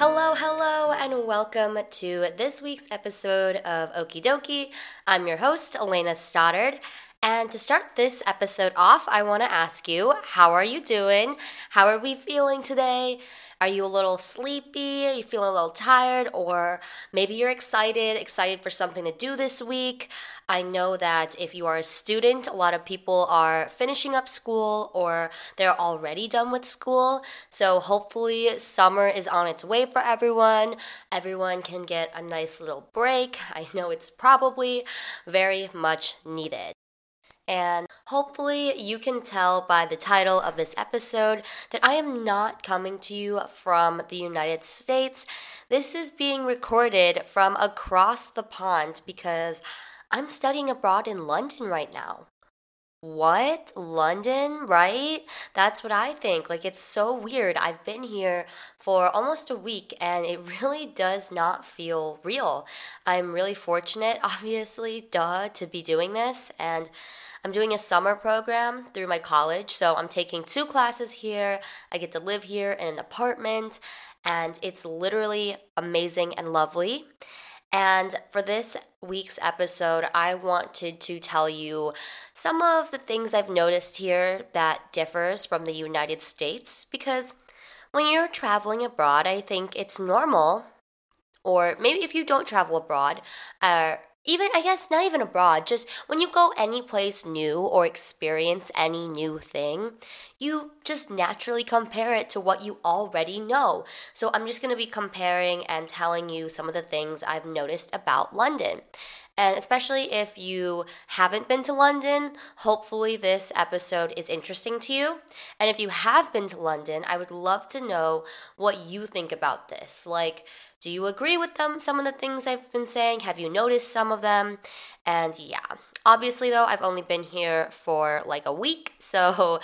Hello, hello, and welcome to this week's episode of Okie Dokie. I'm your host, Elena Stoddard, and to start this episode off, I want to ask you, how are you doing? How are we feeling today? Are you a little sleepy? Are you feeling a little tired? Or maybe you're excited for something to do this week? I know that if you are a student, a lot of people are finishing up school or they're already done with school. So hopefully summer is on its way for everyone. Everyone can get a nice little break. I know it's probably very much needed. And hopefully you can tell by the title of this episode that I am not coming to you from the United States. This is being recorded from across the pond because I'm studying abroad in London right now. What? London, right? That's what I think. Like, it's so weird. I've been here for almost a week and it really does not feel real. I'm really fortunate, obviously, to be doing this, and I'm doing a summer program through my college, so I'm taking 2 classes here. I get to live here in an apartment, and it's literally amazing and lovely. And for this week's episode, I wanted to tell you some of the things I've noticed here that differs from the United States, because when you're traveling abroad, I think it's normal, or maybe if you don't travel abroad, even, I guess, not even abroad, just when you go any place new or experience any new thing, you just naturally compare it to what you already know. So I'm just going to be comparing and telling you some of the things I've noticed about London. And especially if you haven't been to London, hopefully this episode is interesting to you. And if you have been to London, I would love to know what you think about this. Like, do you agree with them, some of the things I've been saying? Have you noticed some of them? And yeah, obviously though, I've only been here for like a week, so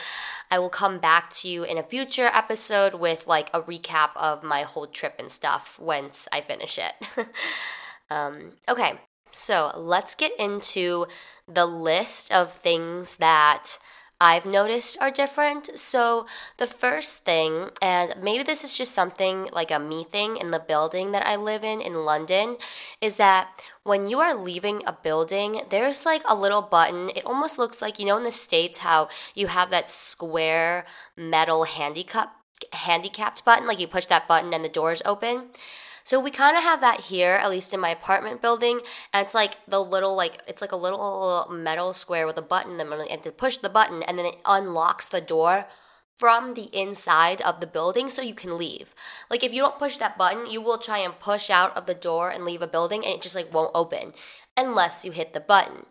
I will come back to you in a future episode with like a recap of my whole trip and stuff once I finish it. Okay, so let's get into the list of things that I've noticed are different. So the first thing, and maybe this is just something like a me thing in the building that I live in London, is that when you are leaving a building, there's like a little button. It almost looks like, you know, in the States how you have that square metal handicapped button, like you push that button and the doors open. So we kind of have that here, at least in my apartment building, and it's like the little, like, it's like a little metal square with a button, and I have to push the button, and then it unlocks the door from the inside of the building so you can leave. Like, if you don't push that button, you will try and push out of the door and leave a building, and it just, like, won't open unless you hit the button.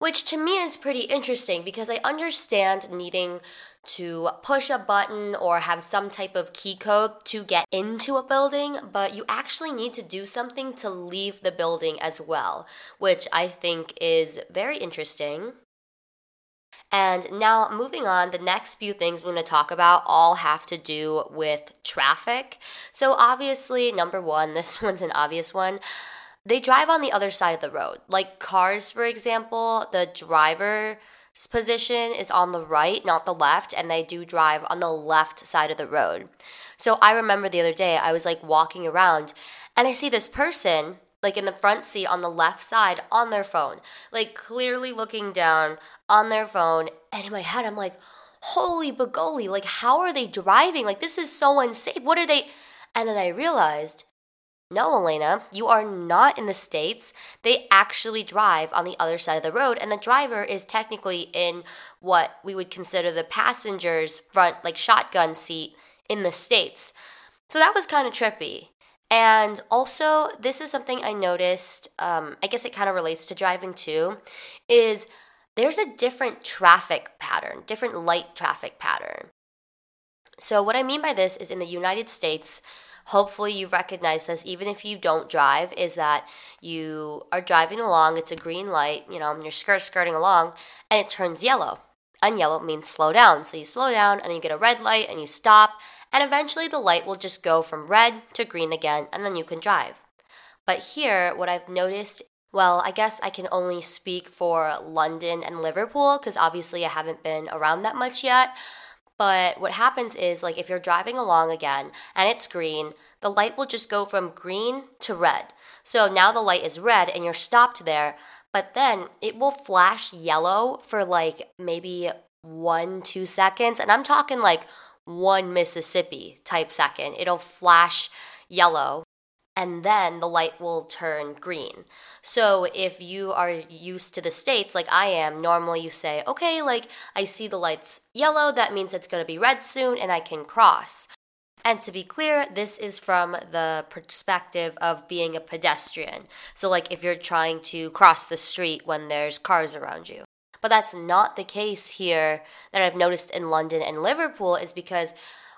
Which to me is pretty interesting because I understand needing to push a button or have some type of key code to get into a building, but you actually need to do something to leave the building as well, which I think is very interesting. And now moving on, the next few things we're going to talk about all have to do with traffic. So obviously, number one, this one's an obvious one. They drive on the other side of the road. Like cars, for example, the driver's position is on the right, not the left, and they do drive on the left side of the road. So I remember the other day, I was like walking around and I see this person like in the front seat on the left side on their phone, like clearly looking down on their phone. And in my head, I'm like, holy bagoli, like how are they driving? Like this is so unsafe. What are they? And then I realized, no, Elena, you are not in the States. They actually drive on the other side of the road, and the driver is technically in what we would consider the passenger's front, like shotgun seat in the States. So that was kind of trippy. And also, this is something I noticed, I guess it kind of relates to driving too, is there's a different traffic pattern, different light traffic pattern. So what I mean by this is in the United States, hopefully you recognize this, even if you don't drive, is that you are driving along, it's a green light, you know, and you're skirting along, and it turns yellow. And yellow means slow down. So you slow down, and then you get a red light, and you stop, and eventually the light will just go from red to green again, and then you can drive. But here, what I've noticed, well, I guess I can only speak for London and Liverpool, because obviously I haven't been around that much yet, But what happens is, like, if you're driving along again and it's green, the light will just go from green to red. So now the light is red and you're stopped there, but then it will flash yellow for like maybe 1-2 seconds. And I'm talking like one Mississippi type second. It'll flash yellow. And then the light will turn green. So if you are used to the States, like I am, normally you say, okay, like I see the light's yellow, that means it's going to be red soon and I can cross. And to be clear, this is from the perspective of being a pedestrian. So like if you're trying to cross the street when there's cars around you. But that's not the case here that I've noticed in London and Liverpool is because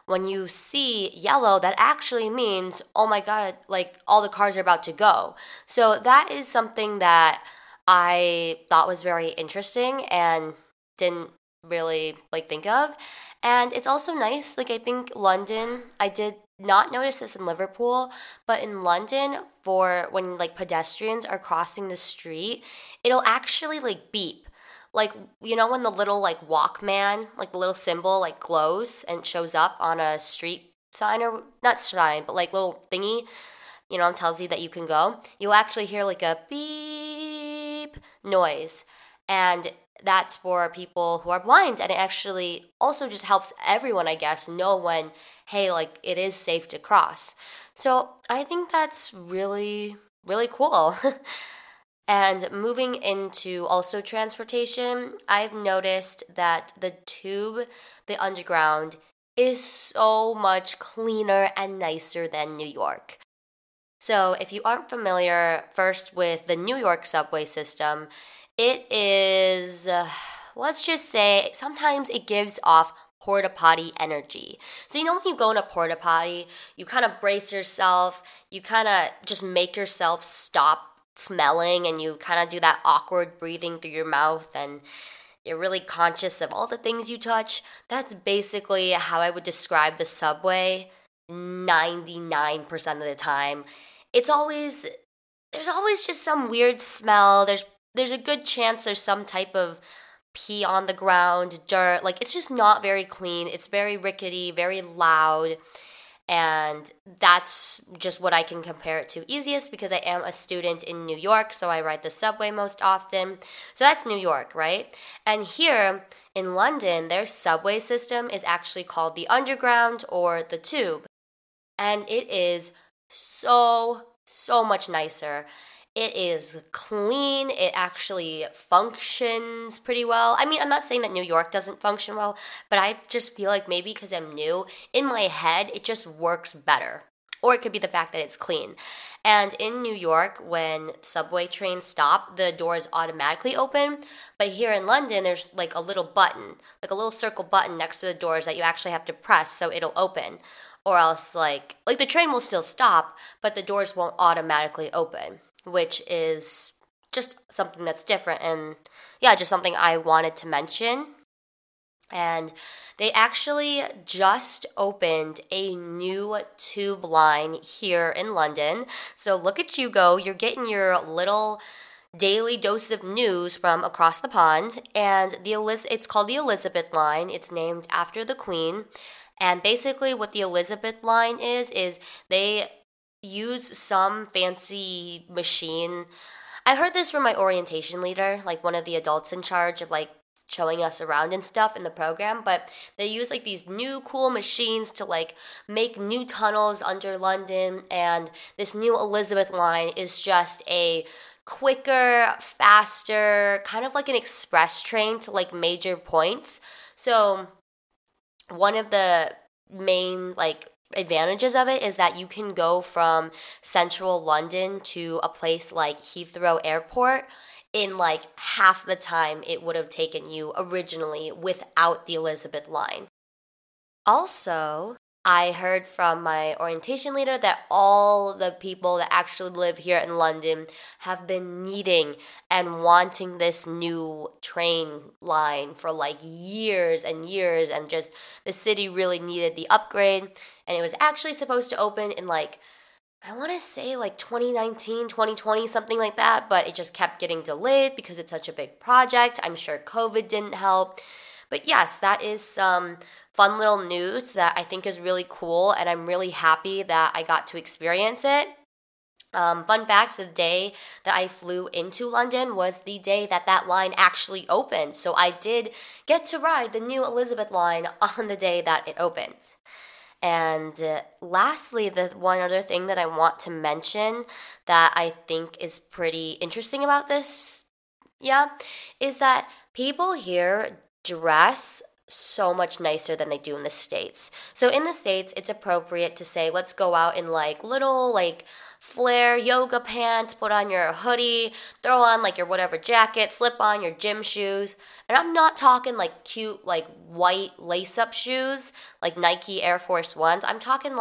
when you see yellow, that actually means, oh my God, like all the cars are about to go. So that is something that I thought was very interesting and didn't really like think of. And it's also nice, like I think London, I did not notice this in Liverpool, but in London for when like pedestrians are crossing the street, it'll actually like beep. Like, you know when the little, like, Walkman, like, the little symbol, like, glows and shows up on a street sign or, not sign, but, like, little thingy, you know, tells you that you can go. You'll actually hear, like, a beep noise. And that's for people who are blind. And it actually also just helps everyone, I guess, know when, hey, like, it is safe to cross. So I think that's really, really cool. And moving into also transportation, I've noticed that the tube, the underground, is so much cleaner and nicer than New York. So if you aren't familiar first with the New York subway system, it is, let's just say, sometimes it gives off porta potty energy. So you know when you go in a porta potty, you kind of brace yourself, you kind of just make yourself stop smelling and you kind of do that awkward breathing through your mouth and you're really conscious of all the things you touch. That's basically how I would describe the subway 99% of the time. It's always, there's always just some weird smell. There's a good chance there's some type of pee on the ground, dirt. Like it's just not very clean. It's very rickety, very loud. And that's just what I can compare it to easiest because I am a student in New York, so I ride the subway most often. So that's New York, right? And here in London, their subway system is actually called the underground or the tube. And it is so much nicer. It is clean. It actually functions pretty well. I mean, I'm not saying that New York doesn't function well, but I just feel like maybe because I'm new, in my head, it just works better. Or it could be the fact that it's clean. And in New York, when subway trains stop, the doors automatically open. But here in London, there's like a little button, like a little circle button next to the doors that you actually have to press so it'll open. Or else like the train will still stop, but the doors won't automatically open. Which is just something that's different and, yeah, just something I wanted to mention. And they actually just opened a new tube line here in London. So look at you go. You're getting your little daily dose of news from across the pond. And it's called the Elizabeth line. It's named after the Queen. And basically what the Elizabeth line is they use some fancy machine. I heard this from my orientation leader, like one of the adults in charge of like showing us around and stuff in the program, but they use like these new cool machines to like make new tunnels under London, and this new Elizabeth line is just a quicker, faster, kind of like an express train to like major points. So one of the main like advantages of it is that you can go from central London to a place like Heathrow Airport in like half the time it would have taken you originally without the Elizabeth line. Also, I heard from my orientation leader that all the people that actually live here in London have been needing and wanting this new train line for like years and years, and just the city really needed the upgrade. And it was actually supposed to open in like, I want to say like 2019, 2020, something like that, but it just kept getting delayed because it's such a big project. I'm sure COVID didn't help. But yes, that is some fun little news that I think is really cool, and I'm really happy that I got to experience it. Fun fact, the day that I flew into London was the day that that line actually opened. So I did get to ride the new Elizabeth line on the day that it opened. And lastly, the one other thing that I want to mention that I think is pretty interesting about this, is that people here dress so much nicer than they do in the States. So in the States, it's appropriate to say, let's go out in little flare yoga pants, put on your hoodie, throw on your whatever jacket, slip on your gym shoes. And I'm not talking cute white lace-up shoes, Nike Air Force Ones. I'm talking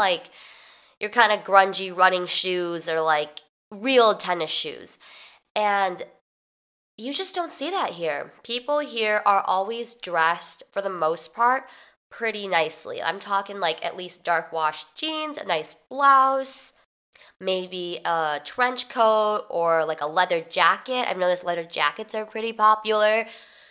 your kind of grungy running shoes or real tennis shoes. And you just don't see that here. People here are always dressed, for the most part, pretty nicely. I'm talking at least dark washed jeans, a nice blouse, maybe a trench coat or a leather jacket. I've noticed leather jackets are pretty popular.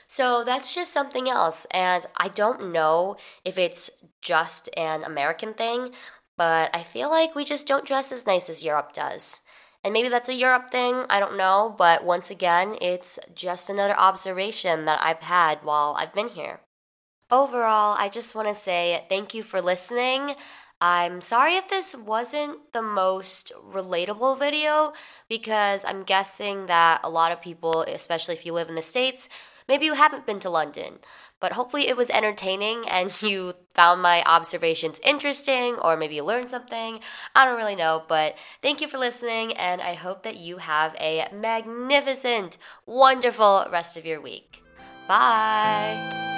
So that's just something else. And I don't know if it's just an American thing, but I feel like we just don't dress as nice as Europe does. And maybe that's a Europe thing, I don't know. But once again, it's just another observation that I've had while I've been here. Overall, I just want to say thank you for listening. I'm sorry if this wasn't the most relatable video, because I'm guessing that a lot of people, especially if you live in the States, maybe you haven't been to London. But hopefully it was entertaining and you found my observations interesting, or maybe you learned something. I don't really know, but thank you for listening, and I hope that you have a magnificent, wonderful rest of your week. Bye!